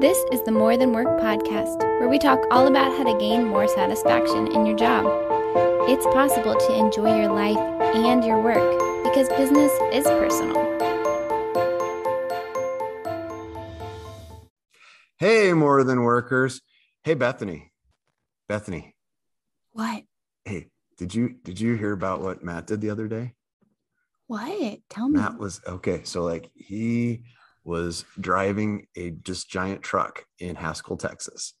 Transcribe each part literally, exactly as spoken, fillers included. This is the More Than Work podcast, where we talk all about how to gain more satisfaction in your job. It's possible to enjoy your life and your work because business is personal. Hey, More Than Workers. Hey, Bethany. Bethany. What? Hey, did you did you hear about what Matt did the other day? What? Tell me. Matt was okay. So like he was driving a just giant truck in Haskell, Texas.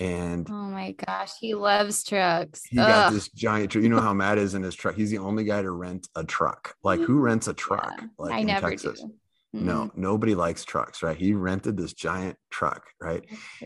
And oh my gosh, he loves trucks. He Ugh. got this giant truck. You know how Matt is in his truck. He's the only guy to rent a truck. Like who rents a truck? Yeah, like I in never Texas? do. Mm-hmm. No, nobody likes trucks, right? He rented this giant truck, right?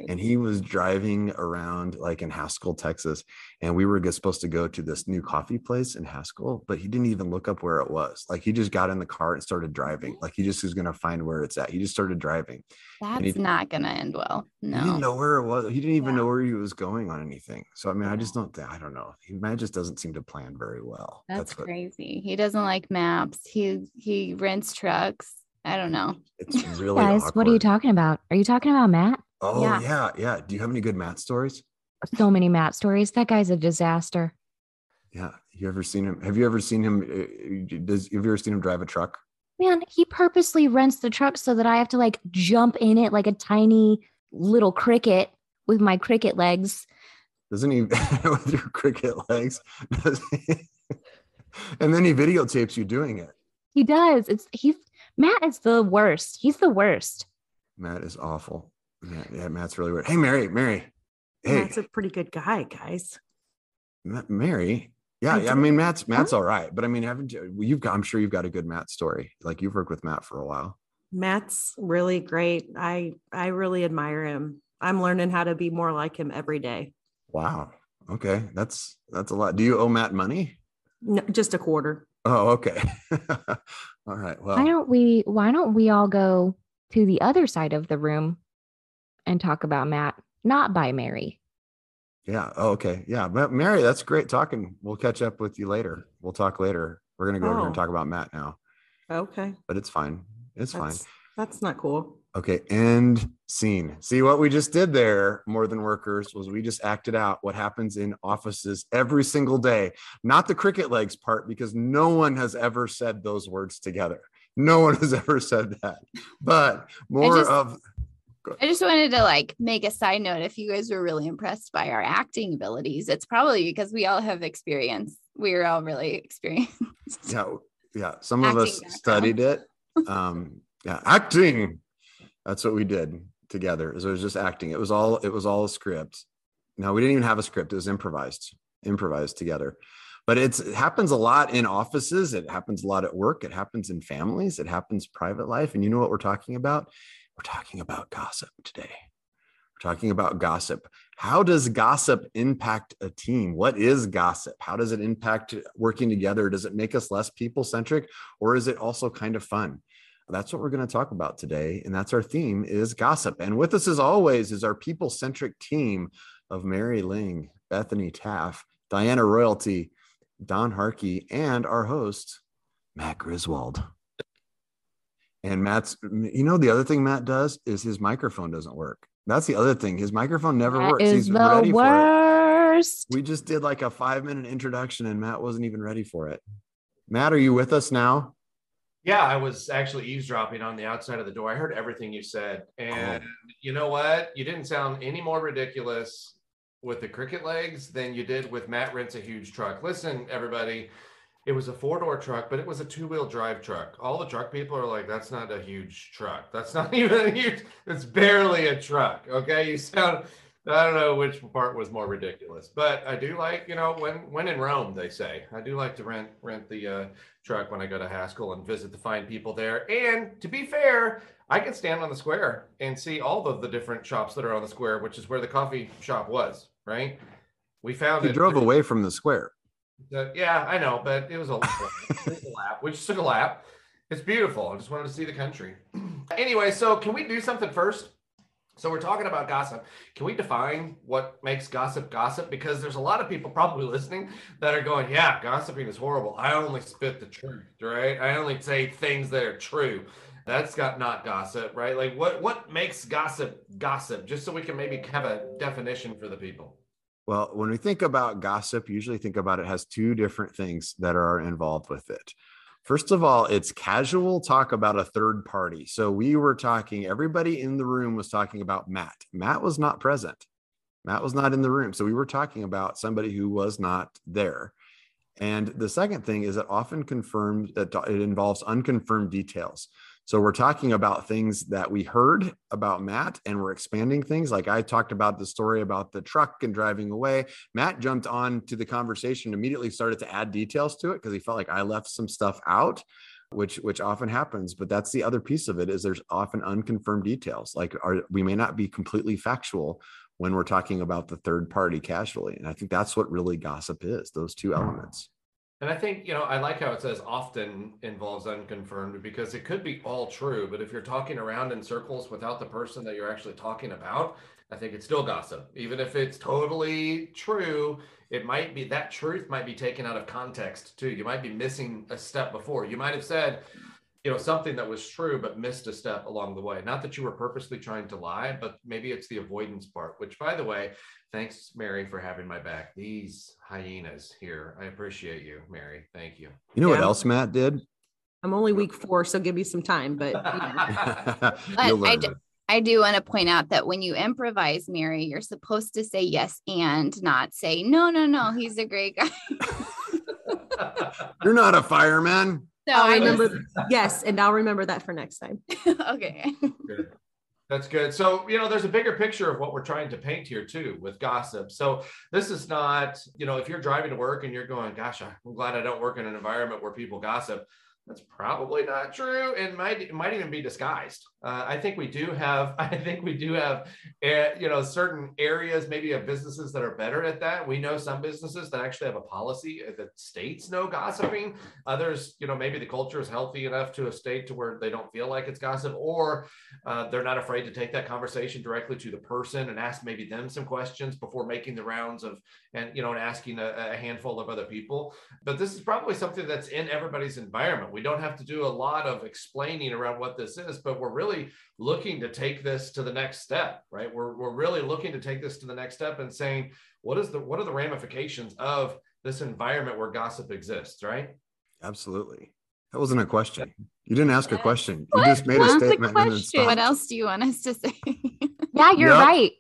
And he was driving around like in Haskell, Texas. And we were supposed to go to this new coffee place in Haskell, but he didn't even look up where it was. Like he just got in the car and started driving. Like he just was going to find where it's at. He just started driving. That's he, not going to end well. No. He didn't know where it was. He didn't even yeah. know where he was going on anything. So, I mean, yeah. I just don't, I don't know. He, Matt just doesn't seem to plan very well. That's, That's what, crazy. He doesn't like maps. He, he rents trucks. I don't know. It's really guys. Awkward. What are you talking about? Are you talking about Matt? Oh yeah. yeah, yeah. Do you have any good Matt stories? So many Matt stories. That guy's a disaster. Yeah. You ever seen him? Have you ever seen him? Does have you ever seen him drive a truck? Man, he purposely rents the truck so that I have to like jump in it like a tiny little cricket with my cricket legs. Doesn't he with your cricket legs? And then he videotapes you doing it. He does. It's he. Matt is the worst. He's the worst. Matt is awful. Matt, yeah, Matt's really weird. Hey, Mary, Mary. Hey. Matt's a pretty good guy, guys. Ma- Mary. Yeah, I, I mean, Matt's Matt's all right. But I mean, haven't you, you've got, I'm sure you've got a good Matt story. Like you've worked with Matt for a while. Matt's really great. I, I really admire him. I'm learning how to be more like him every day. Wow. Okay. That's, that's a lot. Do you owe Matt money? No, just a quarter. Oh, okay. All right. Well, why don't we, why don't we all go to the other side of the room and talk about Matt, not by Mary. Yeah. Oh, okay. Yeah. But Mary, that's great talking. We'll catch up with you later. We'll talk later. We're going to go oh. over and talk about Matt now. Okay. But it's fine. It's that's, fine. That's not cool. Okay. End scene. See what we just did there, More Than Workers, was we just acted out what happens in offices every single day. Not the cricket legs part, because no one has ever said those words together. No one has ever said that. But more I just, of... I just wanted to like make a side note. If you guys were really impressed by our acting abilities, it's probably because we all have experience. We're all really experienced. Yeah. Yeah. Some acting of us background. studied it. Um, yeah. Acting. That's what we did together. Is it was just acting. It was all, it was all a script. No, we didn't even have a script. It was improvised, improvised together. But it's, it happens a lot in offices. It happens a lot at work. It happens in families. It happens private life. And you know what we're talking about? We're talking about gossip today. We're talking about gossip. How does gossip impact a team? What is gossip? How does it impact working together? Does it make us less people-centric, or is it also kind of fun? That's what we're going to talk about today. And that's our theme, is gossip. And with us as always is our people-centric team of Mary Ling, Bethany Taff, Diana Royalty, Don Harkey, and our host, Matt Griswold. And Matt's, you know, the other thing Matt does is his microphone doesn't work. That's the other thing. His microphone never that works. Is He's the ready worst. for it. We just did like a five minute introduction and Matt wasn't even ready for it. Matt, are you with us now? Yeah, I was actually eavesdropping on the outside of the door. I heard everything you said. And oh. you know what? You didn't sound any more ridiculous with the cricket legs than you did with Matt rents a huge truck. Listen, everybody, it was a four-door truck, but it was a two-wheel drive truck. All the truck people are like, that's not a huge truck. That's not even a huge, it's barely a truck. Okay, you sound, I don't know which part was more ridiculous, but I do like, you know, when when in Rome, they say, I do like to rent rent the uh, truck when I go to Haskell and visit the fine people there. And to be fair, I can stand on the square and see all of the different shops that are on the square, which is where the coffee shop was, right? We found you it. You drove away from the square. Uh, yeah, I know, but it was a, it was a lap. We just took a lap. It's beautiful. I just wanted to see the country. Anyway, so can we do something first? So we're talking about gossip. Can we define what makes gossip gossip? Because there's a lot of people probably listening that are going, yeah, gossiping is horrible. I only spit the truth, right? I only say things that are true. That's got not gossip, right? Like what, what makes gossip gossip? Just so we can maybe have a definition for the people. Well, when we think about gossip, usually think about it has two different things that are involved with it. First of all, it's casual talk about a third party. So we were talking, everybody in the room was talking about Matt. Matt was not present. Matt was not in the room. So we were talking about somebody who was not there. And the second thing is it often confirms that it involves unconfirmed details. So we're talking about things that we heard about Matt, and we're expanding things. Like I talked about the story about the truck and driving away. Matt jumped on to the conversation, immediately started to add details to it because he felt like I left some stuff out, which, which often happens. But that's the other piece of it, is there's often unconfirmed details. Like are, we may not be completely factual when we're talking about the third party casually. And I think that's what really gossip is, those two elements. And I think, you know, I like how it says often involves unconfirmed, because it could be all true, but if you're talking around in circles without the person that you're actually talking about, I think it's still gossip. Even if it's totally true, it might be, that truth might be taken out of context too. You might be missing a step before. You might have said, you know, something that was true, but missed a step along the way. Not that you were purposely trying to lie, but maybe it's the avoidance part, which, by the way, thanks, Mary, for having my back. These hyenas here, I appreciate you, Mary. Thank you. You know yeah. what else Matt did? I'm only week four, so give me some time. But, yeah. but I, do, I do want to point out that when you improvise, Mary, you're supposed to say yes and not say, no, no, no, he's a great guy. You're not a fireman. So I'll remember, yes, and I'll remember that for next time. Okay. Good. That's good. So, you know, there's a bigger picture of what we're trying to paint here too with gossip. So this is not, you know, if you're driving to work and you're going, gosh, I'm glad I don't work in an environment where people gossip. That's probably not true, and might it might even be disguised. Uh, I think we do have, I think we do have, uh, you know, certain areas maybe of businesses that are better at that. We know some businesses that actually have a policy that states no gossiping. Others, you know, maybe the culture is healthy enough to a state to where they don't feel like it's gossip, or uh, they're not afraid to take that conversation directly to the person and ask maybe them some questions before making the rounds of, and you know, and asking a, a handful of other people. But this is probably something that's in everybody's environment. We don't have to do a lot of explaining around what this is, but we're really looking to take this to the next step, right? We're, we're really looking to take this to the next step and saying, what is the, what are the ramifications of this environment where gossip exists, right? Absolutely. That wasn't a question. You didn't ask a question. You just made a statement. And then stopped. What else do you want us to say? Yeah, you're yep. right.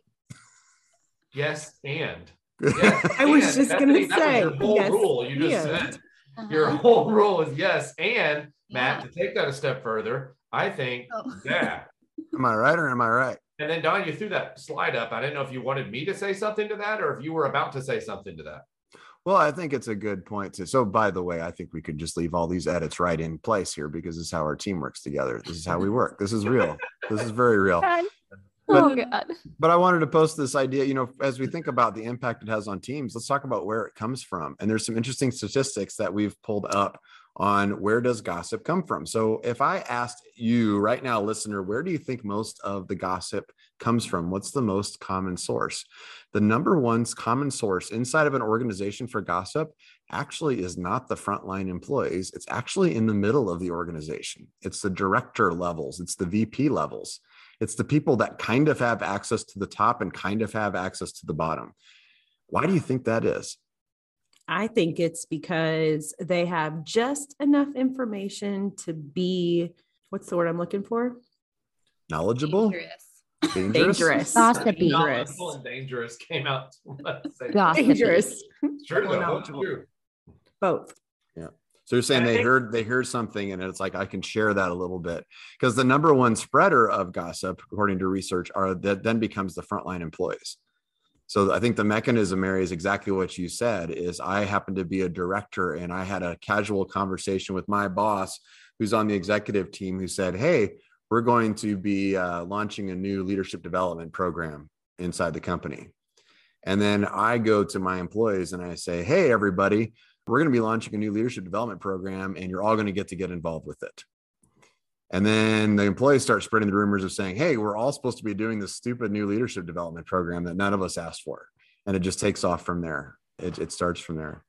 Yes, and. Yes, I and. was just going to say. That was your whole yes, rule you just and. said. Uh-huh. Your whole rule is yes, and Matt, yeah. to take that a step further, I think, oh. yeah. Am I right or am I right? And then Don, you threw that slide up. I didn't know if you wanted me to say something to that or if you were about to say something to that. Well, I think it's a good point too. So by the way, I think we could just leave all these edits right in place here because this is how our team works together. This is how we work. This is real. This is very real. God. But, oh God. But I wanted to post this idea, you know, as we think about the impact it has on teams, let's talk about where it comes from. And there's some interesting statistics that we've pulled up on where does gossip come from. So if I asked you right now, listener, where do you think most of the gossip comes from? What's the most common source? The number one common source inside of an organization for gossip actually is not the frontline employees. It's actually in the middle of the organization. It's the director levels. It's the V P levels. It's the people that kind of have access to the top and kind of have access to the bottom. Why do you think that is? I think it's because they have just enough information to be, what's the word I'm looking for? Knowledgeable? Dangerous. Dangerous. Dangerous. Gossipy. Knowledgeable and dangerous came out. Dangerous. Sure, though. Both. Yeah. So you're saying they heard they hear something and it's like, I can share that a little bit, because the number one spreader of gossip, according to research, are that then becomes the frontline employees. So I think the mechanism, Mary, is exactly what you said, is I happen to be a director and I had a casual conversation with my boss who's on the executive team who said, hey, we're going to be uh, launching a new leadership development program inside the company. And then I go to my employees and I say, hey, everybody, we're going to be launching a new leadership development program and you're all going to get to get involved with it. And then the employees start spreading the rumors of saying, hey, we're all supposed to be doing this stupid new leadership development program that none of us asked for. And it just takes off from there. It, it starts from there.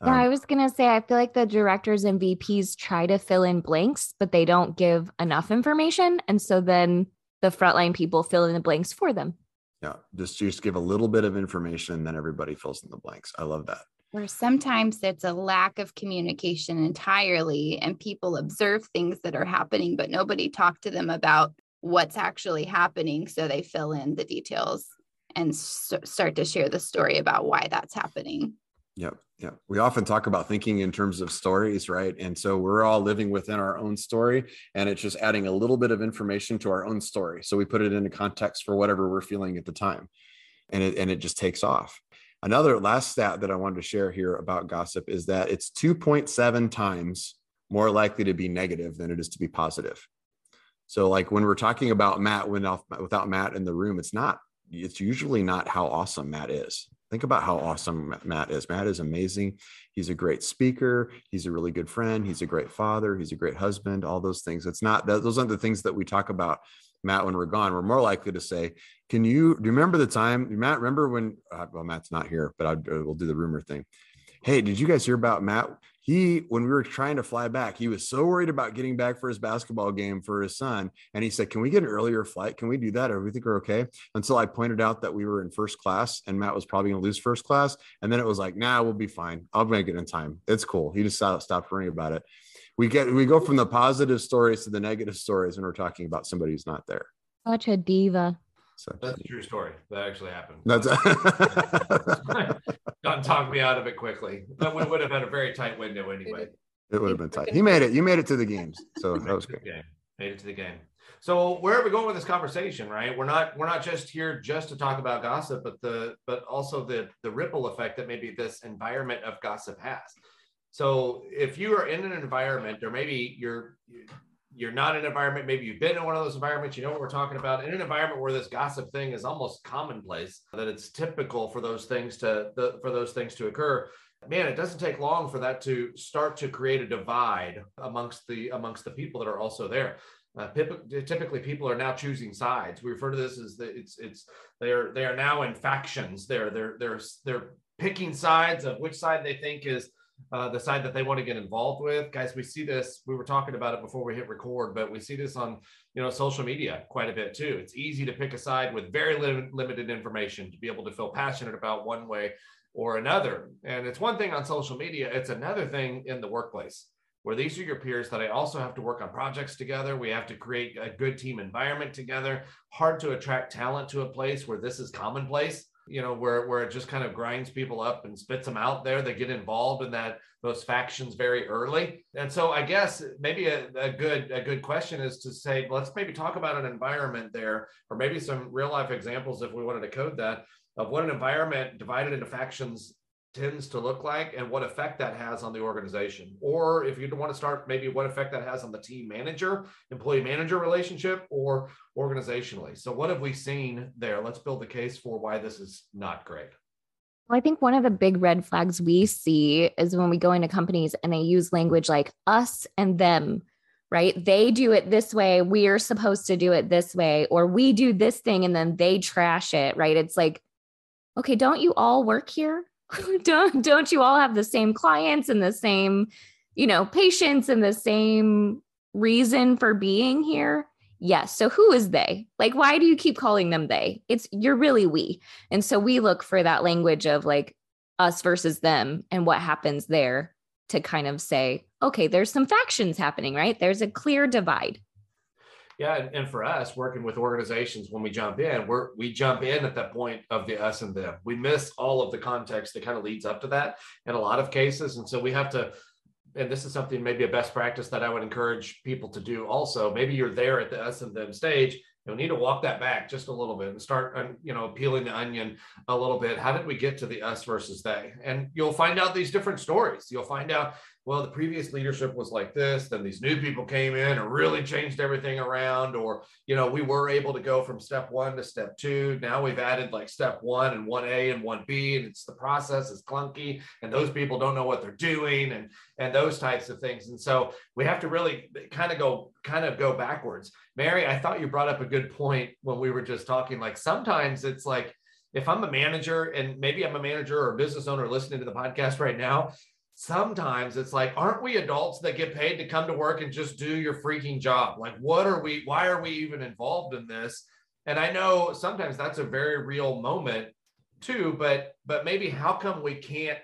Um, yeah, I was going to say, I feel like the directors and V Ps try to fill in blanks, but they don't give enough information. And so then the frontline people fill in the blanks for them. Yeah, just, just give a little bit of information and then everybody fills in the blanks. I love that. Or sometimes it's a lack of communication entirely, and people observe things that are happening, but nobody talked to them about what's actually happening. So they fill in the details and s- start to share the story about why that's happening. Yep. Yeah. We often talk about thinking in terms of stories, right? And so we're all living within our own story, and it's just adding a little bit of information to our own story. So we put it into context for whatever we're feeling at the time, and it, and it just takes off. Another last stat that I wanted to share here about gossip is that it's two point seven times more likely to be negative than it is to be positive. So like when we're talking about Matt, when without Matt in the room, it's not, it's usually not how awesome Matt is. Think about how awesome Matt is. Matt is amazing. He's a great speaker. He's a really good friend. He's a great father. He's a great husband, all those things. It's not, those aren't the things that we talk about Matt when we're gone. We're more likely to say, can you, do you remember the time, Matt, remember when, uh, well, Matt's not here, but I'll, we'll do the rumor thing. Hey, did you guys hear about Matt? He, when we were trying to fly back, he was so worried about getting back for his basketball game for his son. And he said, can we get an earlier flight? Can we do that? Or we think we're okay. Until I pointed out that we were in first class and Matt was probably going to lose first class. And then it was like, nah, we'll be fine. I'll make it in time. It's cool. He just stopped worrying about it. We get, we go from the positive stories to the negative stories when we're talking about somebody who's not there. Such a diva. So that's a true story. That actually happened. That's a- Don talked me out of it quickly. That would, would have had a very tight window anyway. It would have been tight. He made it. You made it to the games, so that was good. Made it to the game. So where are we going with this conversation? Right, we're not we're not just here just to talk about gossip, but the but also the the ripple effect that maybe this environment of gossip has. So if you are in an environment, or maybe you're you're not in an environment, maybe you've been in one of those environments, you know what we're talking about, in an environment where this gossip thing is almost commonplace, that it's typical for those things to, the, for those things to occur, man, it doesn't take long for that to start to create a divide amongst the, amongst the people that are also there. Uh, typically people are now choosing sides. We refer to this as the, it's, it's, they're, they are now in factions. They're, they're, they're, they're picking sides of which side they think is Uh, the side that they want to get involved with. Guys, we see this, we were talking about it before we hit record, but we see this on, you know, social media quite a bit too. It's easy to pick a side with very lim- limited information to be able to feel passionate about one way or another. And it's one thing on social media, it's another thing in the workplace, where these are your peers that I also have to work on projects together. We have to create a good team environment together. Hard to attract talent to a place where this is commonplace. You know, where, where it just kind of grinds people up and spits them out there. They get involved in that, those factions very early. And so I guess maybe a, a good, a good question is to say, let's maybe talk about an environment there, or maybe some real life examples, if we wanted to code that, of what an environment divided into factions tends to look like and what effect that has on the organization. Or if you want to start, maybe what effect that has on the team manager, employee manager relationship, or organizationally. So what have we seen there? Let's build the case for why this is not great. Well, I think one of the big red flags we see is when we go into companies and they use language like us and them, right? They do it this way. We're supposed to do it this way, or we do this thing and then they trash it, right? It's like, okay, don't you all work here? don't don't you all have the same clients and the same, you know, patients and the same reason for being here? Yes. So who is they? Like, why do you keep calling them they? It's, you're really we. And so we look for that language of like us versus them and what happens there to kind of say, okay, there's some factions happening, right? There's a clear divide. Yeah. And for us, working with organizations, when we jump in, we're, we jump in at that point of the us and them. We miss all of the context that kind of leads up to that in a lot of cases. And so we have to, and this is something maybe a best practice that I would encourage people to do also. Maybe you're there at the us and them stage. You'll need to walk that back just a little bit and start, you know, peeling the onion a little bit. How did we get to the us versus they? And you'll find out these different stories. You'll find out, well, the previous leadership was like this, then these new people came in and really changed everything around, or, you know, we were able to go from step one to step two. Now we've added like step one and one A and one B, and it's, the process is clunky and those people don't know what they're doing, and, and those types of things. And so we have to really kind of go, kind of go backwards. Mary, I thought you brought up a good point when we were just talking, like sometimes it's like, if I'm a manager, and maybe I'm a manager or a business owner listening to the podcast right now, sometimes it's like, aren't we adults that get paid to come to work and just do your freaking job? Like, what are we, why are we even involved in this? And I know sometimes that's a very real moment too, but, but maybe how come we can't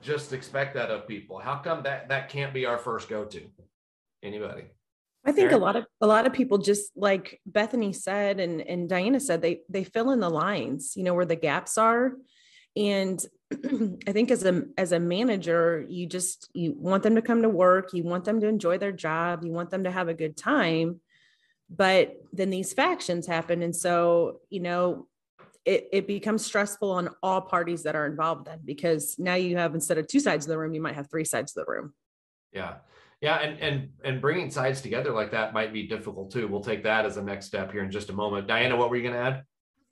just expect that of people? How come that, that can't be our first go-to? Anybody? I think Mary? a lot of, a lot of people, just like Bethany said, and, and Diana said, they, they fill in the lines, you know, where the gaps are. And I think as a, as a manager, you just, you want them to come to work, you want them to enjoy their job, you want them to have a good time, but then these factions happen. And so, you know, it, it becomes stressful on all parties that are involved then, because now you have, instead of two sides of the room, you might have three sides of the room. Yeah. Yeah. And, and, and bringing sides together like that might be difficult too. We'll take that as a next step here in just a moment. Diana, what were you going to add?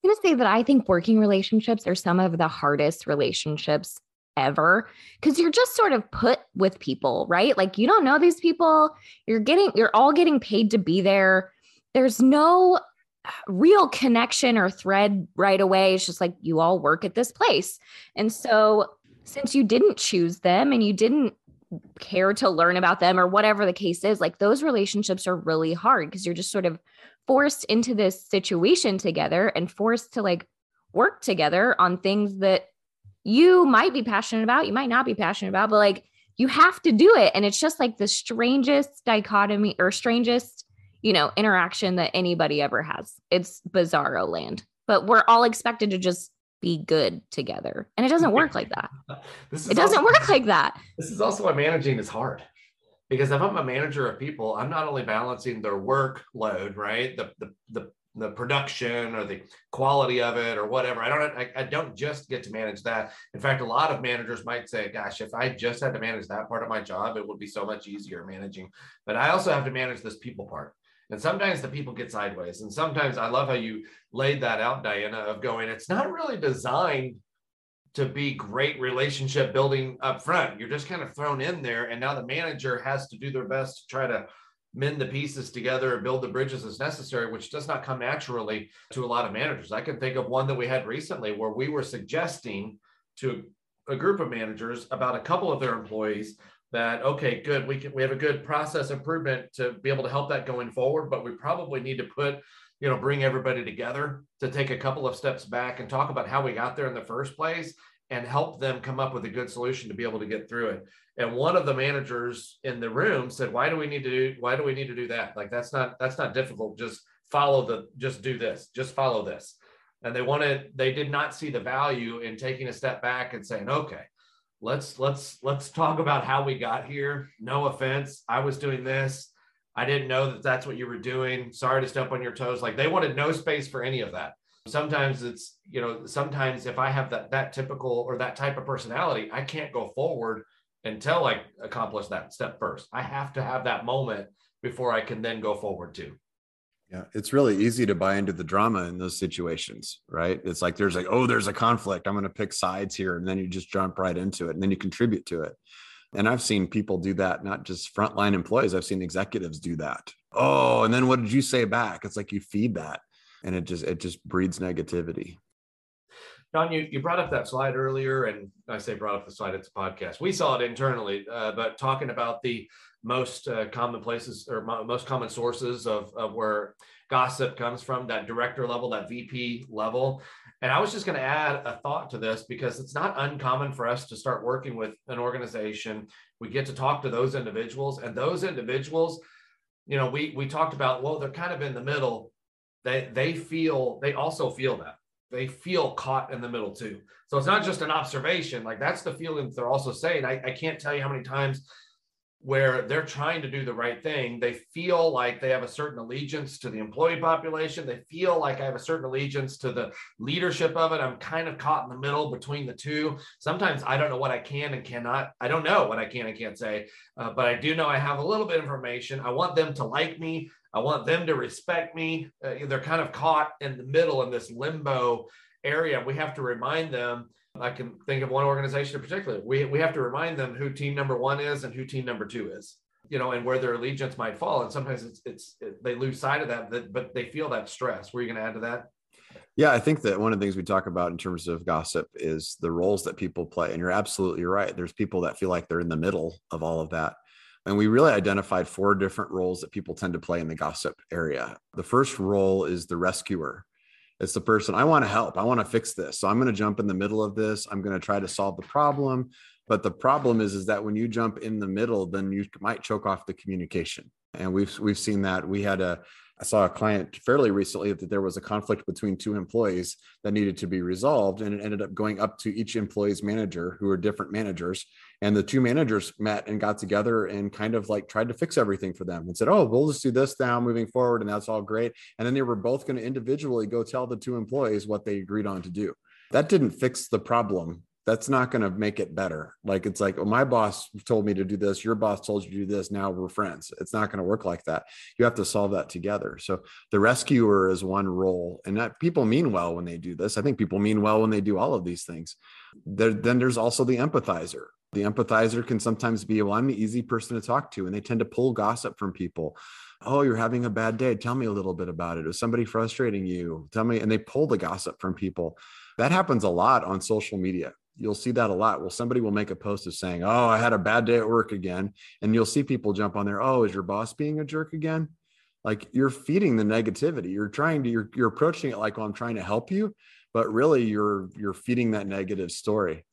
I'm going to say that I think working relationships are some of the hardest relationships ever, because you're just sort of put with people, right? Like, you don't know these people, you're getting, you're all getting paid to be there. There's no real connection or thread right away. It's just like, you all work at this place. And so since you didn't choose them and you didn't care to learn about them or whatever the case is, like those relationships are really hard because you're just sort of forced into this situation together and forced to like work together on things that you might be passionate about, you might not be passionate about, but like you have to do it. And it's just like the strangest dichotomy or strangest, you know, interaction that anybody ever has. It's bizarro land, but we're all expected to just be good together. And it doesn't work like that. This is it doesn't also, work like that. This is also why managing is hard. Because if I'm a manager of people, I'm not only balancing their workload, right? The the the, the production or the quality of it or whatever. I don't I, I don't just get to manage that. In fact, a lot of managers might say, gosh, if I just had to manage that part of my job, it would be so much easier managing. But I also have to manage this people part. And sometimes the people get sideways. And sometimes I love how you laid that out, Diana, of going, it's not really designed to be great relationship building up front. You're just kind of thrown in there. And now the manager has to do their best to try to mend the pieces together and build the bridges as necessary, which does not come naturally to a lot of managers. I can think of one that we had recently where we were suggesting to a group of managers about a couple of their employees that, okay, good, we can, we have a good process improvement to be able to help that going forward, but we probably need to put, you know, bring everybody together to take a couple of steps back and talk about how we got there in the first place and help them come up with a good solution to be able to get through it. And one of the managers in the room said, why do we need to do, why do we need to do that? Like, that's not, that's not difficult. Just follow the, just do this, just follow this. And they wanted, they did not see the value in taking a step back and saying, okay, let's, let's, let's talk about how we got here. No offense. I was doing this. I didn't know that that's what you were doing. Sorry to step on your toes. Like, they wanted no space for any of that. Sometimes it's, you know, sometimes if I have that, that typical or that type of personality, I can't go forward until I accomplish that step first. I have to have that moment before I can then go forward too. Yeah. It's really easy to buy into the drama in those situations, right? It's like, there's like, oh, there's a conflict. I'm going to pick sides here. And then you just jump right into it and then you contribute to it. And I've seen people do that, not just frontline employees. I've seen executives do that. Oh, and then what did you say back? It's like you feed that and it just, it just breeds negativity. Don, you, you brought up that slide earlier, and I say brought up the slide, it's a podcast. We saw it internally, uh, but talking about the most uh, common places or mo- most common sources of, of where gossip comes from, that director level, that V P level. And I was just going to add a thought to this, because it's not uncommon for us to start working with an organization. We get to talk to those individuals, and those individuals, you know, we, we talked about, well, they're kind of in the middle. They, they feel, they also feel that. They feel caught in the middle too. So it's not just an observation. Like, that's the feeling they're also saying. I, I can't tell you how many times where they're trying to do the right thing. They feel like they have a certain allegiance to the employee population. They feel like I have a certain allegiance to the leadership of it. I'm kind of caught in the middle between the two. Sometimes I don't know what I can and cannot. I don't know what I can and can't say, uh, but I do know I have a little bit of information. I want them to like me. I want them to respect me. Uh, they're kind of caught in the middle in this limbo area. We have to remind them. I can think of one organization in particular. We, we have to remind them who team number one is and who team number two is, you know, and where their allegiance might fall. And sometimes it's, it's, it, they lose sight of that, that, but they feel that stress. Were you going to add to that? Yeah, I think that one of the things we talk about in terms of gossip is the roles that people play. And you're absolutely right. There's people that feel like they're in the middle of all of that. And we really identified four different roles that people tend to play in the gossip area. The first role is the rescuer. It's the person, I want to help. I want to fix this. So I'm going to jump in the middle of this. I'm going to try to solve the problem. But the problem is, is that when you jump in the middle, then you might choke off the communication. And we've we've seen that. We had a I saw a client fairly recently that there was a conflict between two employees that needed to be resolved. And it ended up going up to each employee's manager, who were different managers. And the two managers met and got together and kind of like tried to fix everything for them and said, oh, we'll just do this now moving forward. And that's all great. And then they were both going to individually go tell the two employees what they agreed on to do. That didn't fix the problem. That's not going to make it better. Like, it's like, oh, my boss told me to do this. Your boss told you to do this. Now we're friends. It's not going to work like that. You have to solve that together. So the rescuer is one role, and that people mean well when they do this. I think people mean well when they do all of these things. There, then there's also the empathizer. The empathizer can sometimes be, well, I'm the easy person to talk to. And they tend to pull gossip from people. Oh, you're having a bad day. Tell me a little bit about it. Is somebody frustrating you? Tell me. And they pull the gossip from people. That happens a lot on social media. You'll see that a lot. Well, somebody will make a post of saying, oh, I had a bad day at work again. And you'll see people jump on there. Oh, is your boss being a jerk again? Like, you're feeding the negativity. You're trying to, you're, you're approaching it like, well, I'm trying to help you, but really you're, you're feeding that negative story.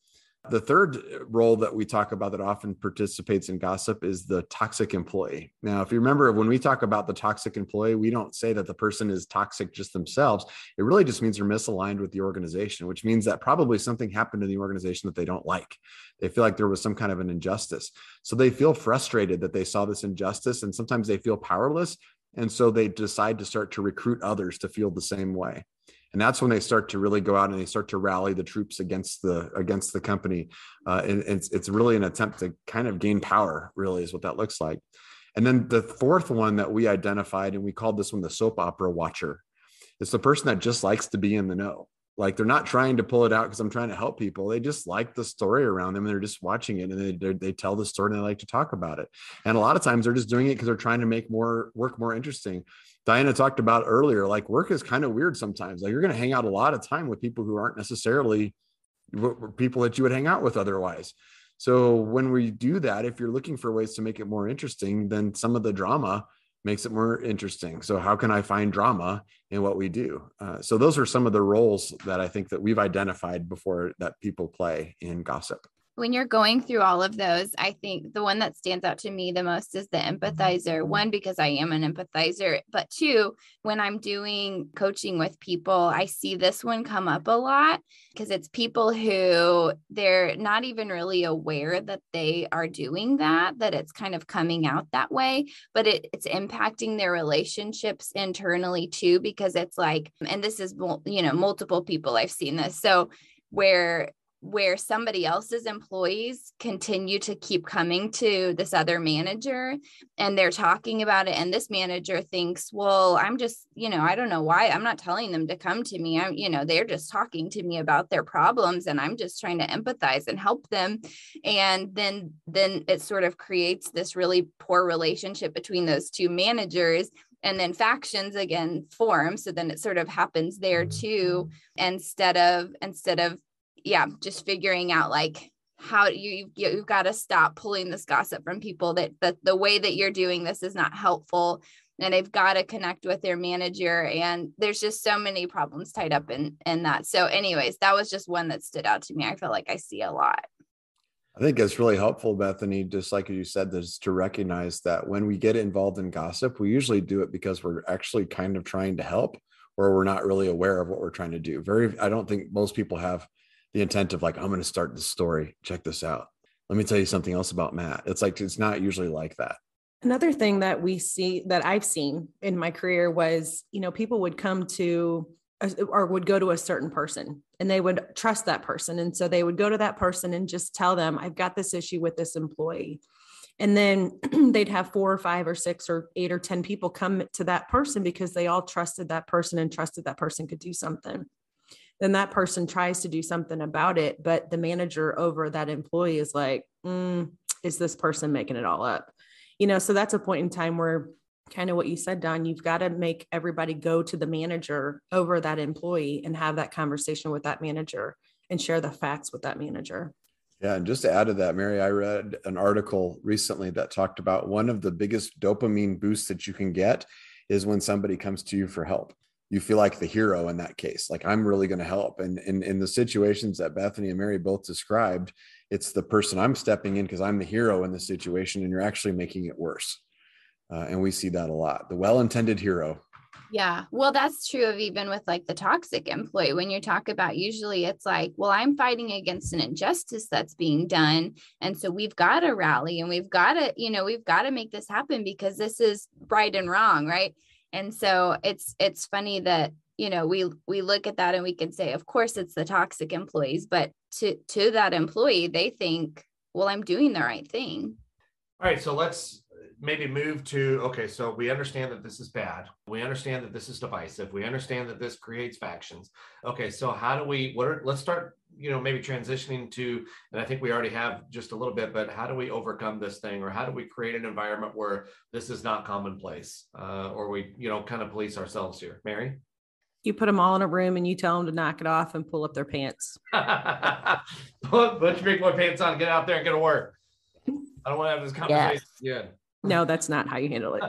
The third role that we talk about that often participates in gossip is the toxic employee. Now, if you remember, when we talk about the toxic employee, we don't say that the person is toxic just themselves. It really just means they're misaligned with the organization, which means that probably something happened in the organization that they don't like. They feel like there was some kind of an injustice. So they feel frustrated that they saw this injustice, and sometimes they feel powerless. And so they decide to start to recruit others to feel the same way. And that's when they start to really go out and they start to rally the troops against the against the company. Uh, and it's, it's really an attempt to kind of gain power, really, is what that looks like. And then the fourth one that we identified, and we called this one the soap opera watcher. It's the person that just likes to be in the know. Like, they're not trying to pull it out because I'm trying to help people. They just like the story around them. And they're just watching it, and they, they tell the story and they like to talk about it. And a lot of times they're just doing it because they're trying to make more work more interesting. Diana talked about earlier, like, work is kind of weird sometimes. Like, you're going to hang out a lot of time with people who aren't necessarily people that you would hang out with otherwise. So when we do that, if you're looking for ways to make it more interesting, then some of the drama makes it more interesting. So how can I find drama in what we do? Uh, so those are some of the roles that I think that we've identified before that people play in gossip. When you're going through all of those, I think the one that stands out to me the most is the empathizer. One, because I am an empathizer, but two, when I'm doing coaching with people, I see this one come up a lot because it's people who they're not even really aware that they are doing that, that it's kind of coming out that way, but it, it's impacting their relationships internally too, because it's like, and this is, you know, multiple people I've seen this. So where where somebody else's employees continue to keep coming to this other manager and they're talking about it. And this manager thinks, well, I'm just, you know, I don't know why I'm not telling them to come to me. I'm, you know, they're just talking to me about their problems and I'm just trying to empathize and help them. And then, then it sort of creates this really poor relationship between those two managers. And then factions again form. So then it sort of happens there too, instead of, instead of, yeah, just figuring out like how you, you've got to stop pulling this gossip from people that, that the way that you're doing this is not helpful, and they've got to connect with their manager. And there's just so many problems tied up in, in that. So anyways, that was just one that stood out to me. I feel like I see a lot. I think it's really helpful, Bethany, just like you said, is to recognize that when we get involved in gossip, we usually do it because we're actually kind of trying to help, or we're not really aware of what we're trying to do. Very, I don't think most people have the intent of like, I'm going to start this story. Check this out. Let me tell you something else about Matt. It's like, it's not usually like that. Another thing that we see that I've seen in my career was, you know, people would come to a, or would go to a certain person and they would trust that person. And so they would go to that person and just tell them, I've got this issue with this employee. And then they'd have four or five or six or eight or ten people come to that person because they all trusted that person and trusted that person could do something. Then that person tries to do something about it. But the manager over that employee is like, mm, is this person making it all up? You know, so that's a point in time where kind of what you said, Don, you've got to make everybody go to the manager over that employee and have that conversation with that manager and share the facts with that manager. Yeah. And just to add to that, Mary, I read an article recently that talked about one of the biggest dopamine boosts that you can get is when somebody comes to you for help. You feel like the hero in that case, like I'm really going to help. And in, in the situations that Bethany and Mary both described, it's the person I'm stepping in because I'm the hero in the situation and you're actually making it worse. Uh, and we see that a lot. The well-intended hero. Yeah. Well, that's true of even with like the toxic employee. When you talk about, usually it's like, well, I'm fighting against an injustice that's being done. And so we've got to rally and we've got to, you know, we've got to make this happen because this is right and wrong. Right. And so it's, it's funny that, you know, we, we look at that and we can say, of course it's the toxic employees, but to, to that employee, they think, well, I'm doing the right thing. All right. So let's maybe move to, okay, so we understand that this is bad. We understand that this is divisive. We understand that this creates factions. Okay, so how do we, what are, let's start, you know, maybe transitioning to, and I think we already have just a little bit, but how do we overcome this thing? Or how do we create an environment where this is not commonplace? Uh, or we, you know, kind of police ourselves here. Mary? You put them all in a room and you tell them to knock it off and pull up their pants. put, put your big boy pants on, get out there and get to work. I don't want to have this conversation again. Yeah. No, that's not how you handle it.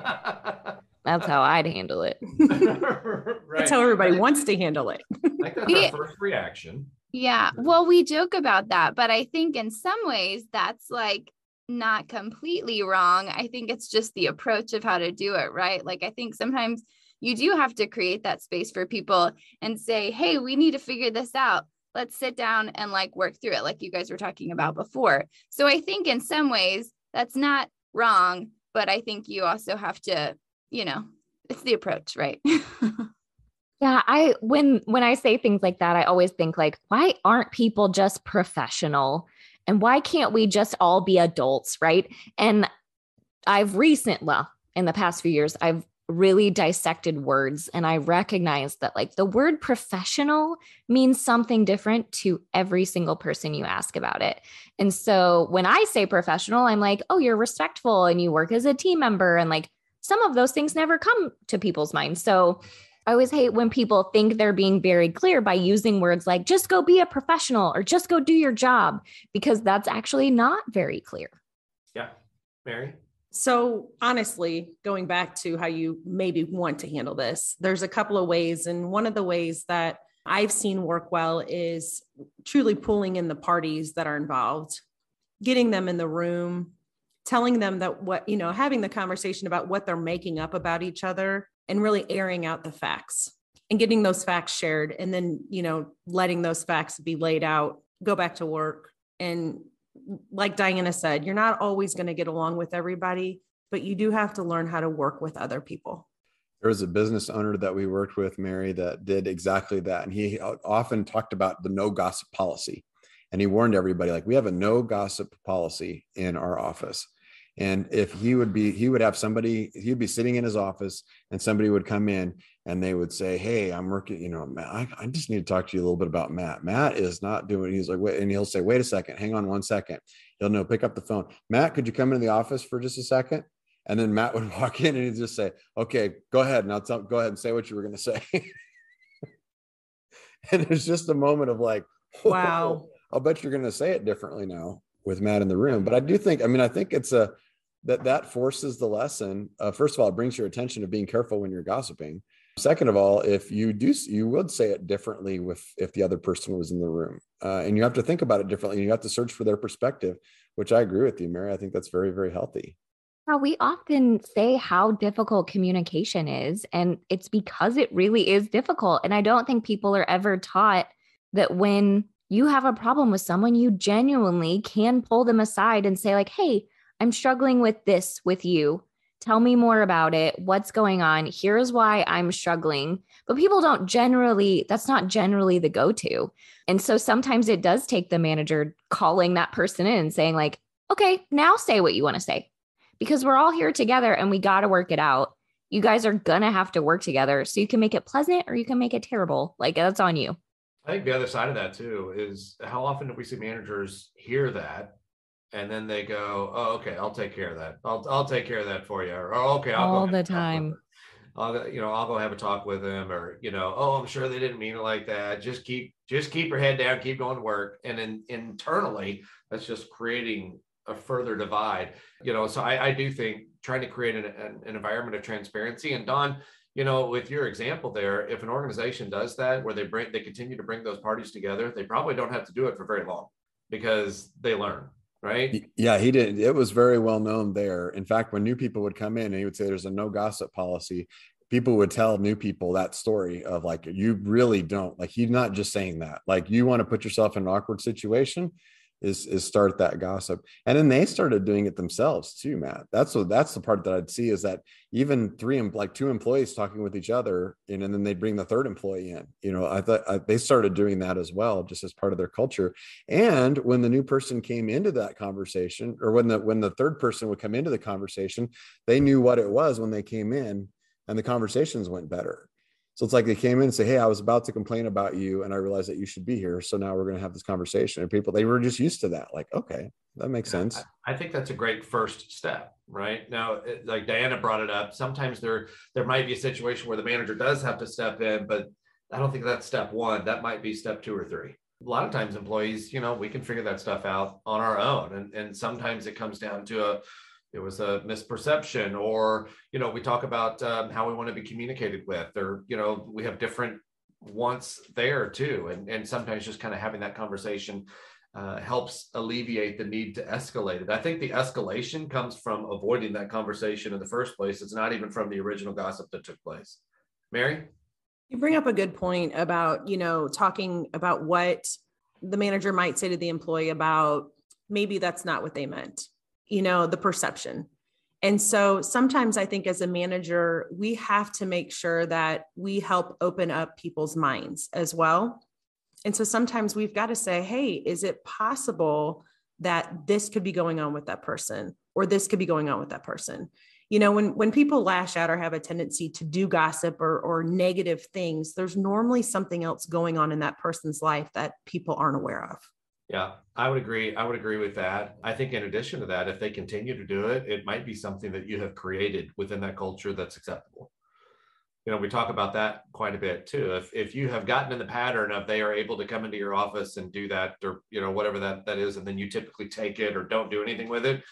That's how I'd handle it. Right. That's how everybody wants to handle it. Like that's our first reaction. Yeah. Well, we joke about that, but I think in some ways that's like not completely wrong. I think it's just the approach of how to do it, right? Like I think sometimes you do have to create that space for people and say, hey, we need to figure this out. Let's sit down and like work through it like you guys were talking about before. So I think in some ways that's not wrong. But I think you also have to, you know, it's the approach, right? yeah. I, when, when I say things like that, I always think like, why aren't people just professional and why can't we just all be adults? Right. And I've recently, well, in the past few years, I've really dissected words. And I recognize that like the word professional means something different to every single person you ask about it. And so when I say professional, I'm like, oh, you're respectful and you work as a team member. And like some of those things never come to people's minds. So I always hate when people think they're being very clear by using words like just go be a professional or just go do your job, because that's actually not very clear. Yeah. Mary? So honestly, going back to how you maybe want to handle this, there's a couple of ways. And one of the ways that I've seen work well is truly pulling in the parties that are involved, getting them in the room, telling them that what, you know, having the conversation about what they're making up about each other and really airing out the facts and getting those facts shared. And then, you know, letting those facts be laid out, go back to work and like Diana said, you're not always going to get along with everybody, but you do have to learn how to work with other people. There was a business owner that we worked with, Mary, that did exactly that. And he often talked about the no gossip policy. And he warned everybody, like, we have a no gossip policy in our office. And if he would be, he would have somebody, he'd be sitting in his office and somebody would come in and they would say, hey, I'm working, you know, Matt, I, I just need to talk to you a little bit about Matt. Matt is not doing, he's like, wait, and he'll say, wait a second, hang on one second. He'll know, pick up the phone. Matt, could you come into the office for just a second? And then Matt would walk in and he'd just say, okay, go ahead. Now tell, go ahead and say what you were going to say. And it's just a moment of like, wow, I'll bet you're going to say it differently now with Matt in the room. But I do think, I mean, I think it's a, that that forces the lesson. Uh, first of all, it brings your attention to being careful when you're gossiping. Second of all, if you do, you would say it differently with, if the other person was in the room uh, and you have to think about it differently. You have to search for their perspective, which I agree with you, Mary. I think that's very, very healthy. Now, we often say how difficult communication is, and it's because it really is difficult. And I don't think people are ever taught that when you have a problem with someone, you genuinely can pull them aside and say like, hey, I'm struggling with this with you. Tell me more about it. What's going on? Here's why I'm struggling. But people don't generally, that's not generally the go-to. And so sometimes it does take the manager calling that person in and saying like, okay, now say what you want to say, because we're all here together and we got to work it out. You guys are going to have to work together, so you can make it pleasant or you can make it terrible. Like that's on you. I think the other side of that too is how often do we see managers hear that and then they go, oh, okay, I'll take care of that. I'll I'll take care of that for you. Or oh, okay, I'll all go the time. I'll you know I'll go have a talk with them, or you know, oh, I'm sure they didn't mean it like that. Just keep just keep your head down, keep going to work. And then internally, that's just creating a further divide. You know, so I, I do think trying to create an, an, an environment of transparency. And Don, you know, with your example there, if an organization does that, where they bring they continue to bring those parties together, they probably don't have to do it for very long because they learn. Right? Yeah, he did. It was very well known there. In fact, when new people would come in and he would say, there's a no gossip policy, people would tell new people that story of like, you really don't like, he's not just saying that, like you want to put yourself in an awkward situation is, is start that gossip. And then they started doing it themselves too, Matt. That's what, that's the part that I'd see is that even three, like two employees talking with each other, and, and then they'd bring the third employee in, you know, I thought I, they started doing that as well, just as part of their culture. And when the new person came into that conversation, or when the, when the third person would come into the conversation, they knew what it was when they came in, and the conversations went better. So it's like they came in and say, hey, I was about to complain about you, and I realized that you should be here. So now we're going to have this conversation. And people, they were just used to that. Like, okay, that makes yeah, sense. I, I think that's a great first step, right? Now, it, like Diana brought it up, sometimes there, there might be a situation where the manager does have to step in, but I don't think that's step one. That might be step two or three. A lot of times employees, you know, we can figure that stuff out on our own. And, and sometimes it comes down to a, it was a misperception, or, you know, we talk about um, how we want to be communicated with, or, you know, we have different wants there too. And, and sometimes just kind of having that conversation uh, helps alleviate the need to escalate it. I think the escalation comes from avoiding that conversation in the first place. It's not even from the original gossip that took place. Mary? You bring up a good point about, you know, talking about what the manager might say to the employee about maybe that's not what they meant. You know, the perception. And so sometimes I think as a manager, we have to make sure that we help open up people's minds as well. And so sometimes we've got to say, hey, is it possible that this could be going on with that person, or this could be going on with that person? You know, when, when people lash out or have a tendency to do gossip or, or negative things, there's normally something else going on in that person's life that people aren't aware of. Yeah, I would agree. I would agree with that. I think in addition to that, if they continue to do it, it might be something that you have created within that culture that's acceptable. You know, we talk about that quite a bit too. If if you have gotten in the pattern of they are able to come into your office and do that, or, you know, whatever that, that is, and then you typically take it or don't do anything with it,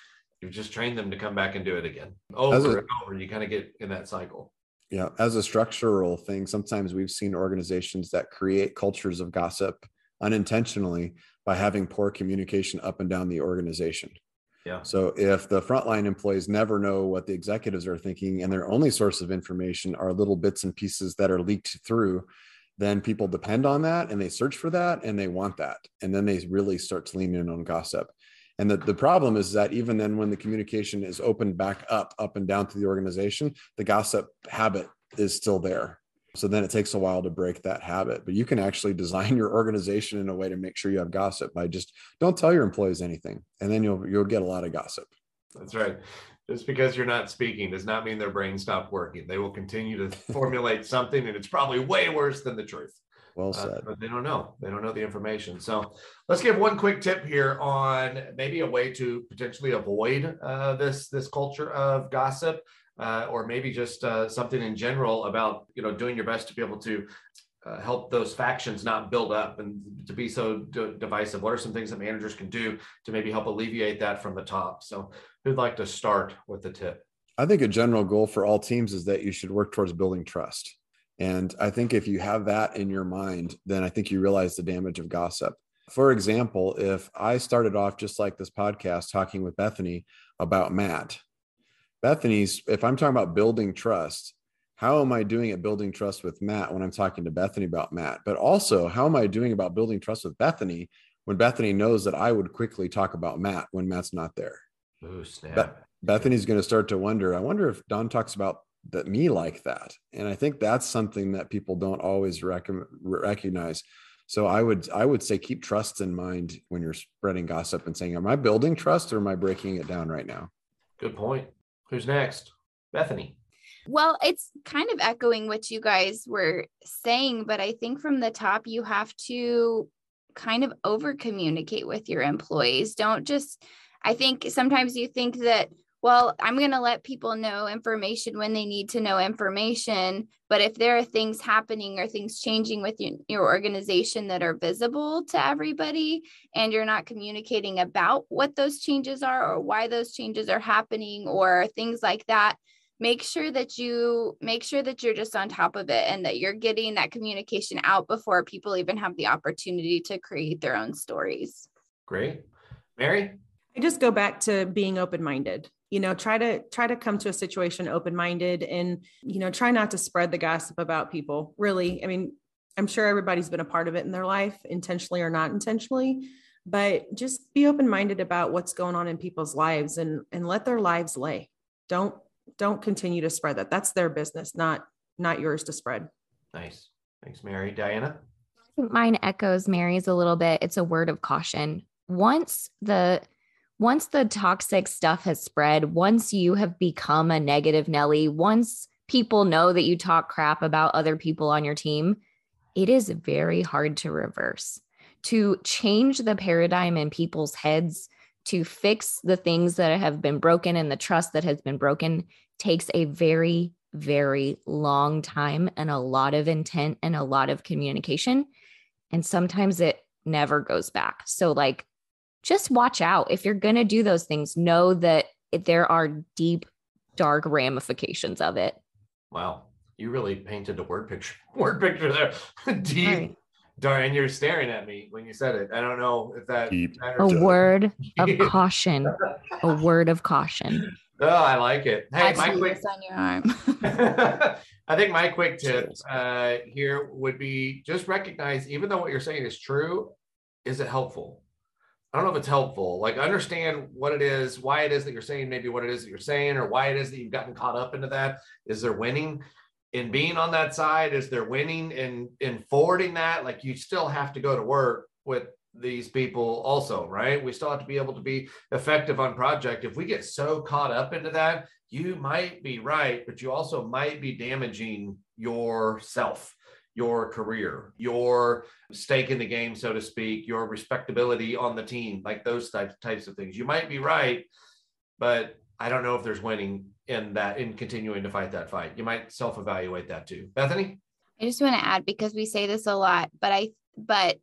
you've just trained them to come back and do it again. Over and over, you kind of get in that cycle. Yeah, as a structural thing, sometimes we've seen organizations that create cultures of gossip unintentionally by having poor communication up and down the organization. Yeah. So if the frontline employees never know what the executives are thinking, and their only source of information are little bits and pieces that are leaked through, then people depend on that, and they search for that, and they want that. And then they really start to lean in on gossip. And the, the problem is that even then when the communication is opened back up, up and down to the organization, the gossip habit is still there. So then it takes a while to break that habit, but you can actually design your organization in a way to make sure you have gossip by just don't tell your employees anything. And then you'll, you'll get a lot of gossip. That's right. Just because you're not speaking does not mean their brain stopped working. They will continue to formulate something, and it's probably way worse than the truth. Well said. Uh, but they don't know. They don't know the information. So let's give one quick tip here on maybe a way to potentially avoid uh, this, this culture of gossip. Uh, or maybe just uh, something in general about, you know, doing your best to be able to uh, help those factions not build up and to be so d- divisive. What are some things that managers can do to maybe help alleviate that from the top? So who'd like to start with the tip? I think a general goal for all teams is that you should work towards building trust. And I think if you have that in your mind, then I think you realize the damage of gossip. For example, if I started off just like this podcast talking with Bethany about Matt, Bethany's, if I'm talking about building trust, how am I doing at building trust with Matt when I'm talking to Bethany about Matt? But also, how am I doing about building trust with Bethany when Bethany knows that I would quickly talk about Matt when Matt's not there? Oh, snap. Be- Bethany's going to start to wonder, I wonder if Don talks about that me like that. And I think that's something that people don't always rec- recognize. So I would, I would say keep trust in mind when you're spreading gossip and saying, am I building trust or am I breaking it down right now? Good point. Who's next? Bethany. Well, it's kind of echoing what you guys were saying, but I think from the top, you have to kind of over communicate with your employees. Don't just I think sometimes you think that, well, I'm going to let people know information when they need to know information. But if there are things happening or things changing within your organization that are visible to everybody, and you're not communicating about what those changes are or why those changes are happening or things like that, make sure that you make sure that you're just on top of it and that you're getting that communication out before people even have the opportunity to create their own stories. Great. Mary? I just go back to being open-minded. You know, try to try to come to a situation open-minded and, you know, try not to spread the gossip about people. Really, I mean, I'm sure everybody's been a part of it in their life, intentionally or not intentionally, but just be open-minded about what's going on in people's lives and, and let their lives lay. Don't, don't continue to spread that. That's their business, not, not yours to spread. Nice. Thanks, Mary. Diana? I think mine echoes Mary's a little bit. It's a word of caution. Once the Once the toxic stuff has spread, once you have become a negative Nelly, once people know that you talk crap about other people on your team, it is very hard to reverse. To change the paradigm in people's heads, to fix the things that have been broken and the trust that has been broken takes a very, very long time and a lot of intent and a lot of communication. And sometimes it never goes back. So like, just watch out. If you're going to do those things, know that there are deep, dark ramifications of it. Wow. You really painted a word picture, word picture there. Deep, right. Dark, and you're staring at me when you said it. I don't know if that deep. A word of caution, a word of caution. Oh, I like it. Hey, Actually, my quick, on your arm. I think my quick tip uh, here would be just recognize, even though what you're saying is true, is it helpful? I don't know if it's helpful, like understand what it is, why it is that you're saying, maybe what it is that you're saying, or why it is that you've gotten caught up into that. Is there winning in being on that side? Is there winning in, in forwarding that? Like you still have to go to work with these people also, right? We still have to be able to be effective on project. If we get so caught up into that, you might be right, but you also might be damaging yourself, your career, your stake in the game, so to speak, your respectability on the team, like those types, types of things. You might be right, but I don't know if there's winning in that, in continuing to fight that fight. You might self-evaluate that too. Bethany? I just want to add, because we say this a lot, but I, but,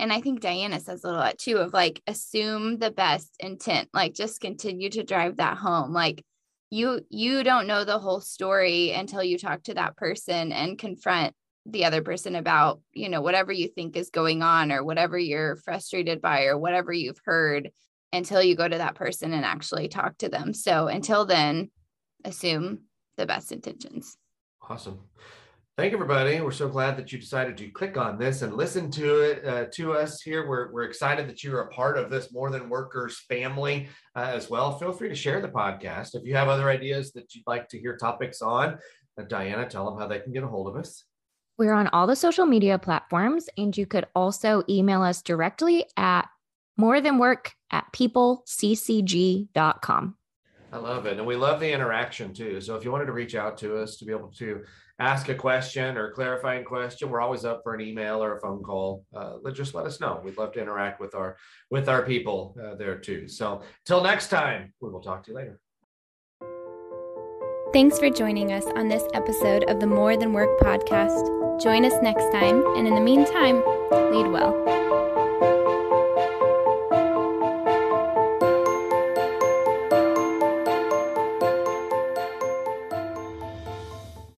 and I think Diana says a lot too, of like, assume the best intent, like just continue to drive that home. Like you, you don't know the whole story until you talk to that person and confront the other person about, you know, whatever you think is going on or whatever you're frustrated by or whatever you've heard until you go to that person and actually talk to them. So until then, assume the best intentions. Awesome. Thank you, everybody. We're so glad that you decided to click on this and listen to it, uh, to us here. We're, we're excited that you're a part of this More Than Workers family uh, as well. Feel free to share the podcast. If you have other ideas that you'd like to hear topics on, uh, Diana, tell them how they can get a hold of us. We're on all the social media platforms, and you could also email us directly at more than work at people c c g dot com. I love it. And we love the interaction too. So if you wanted to reach out to us to be able to ask a question or a clarifying question, we're always up for an email or a phone call. Uh, just let us know. We'd love to interact with our, with our people uh, there too. So till next time, we will talk to you later. Thanks for joining us on this episode of the More Than Work podcast. Join us next time, and in the meantime, lead well.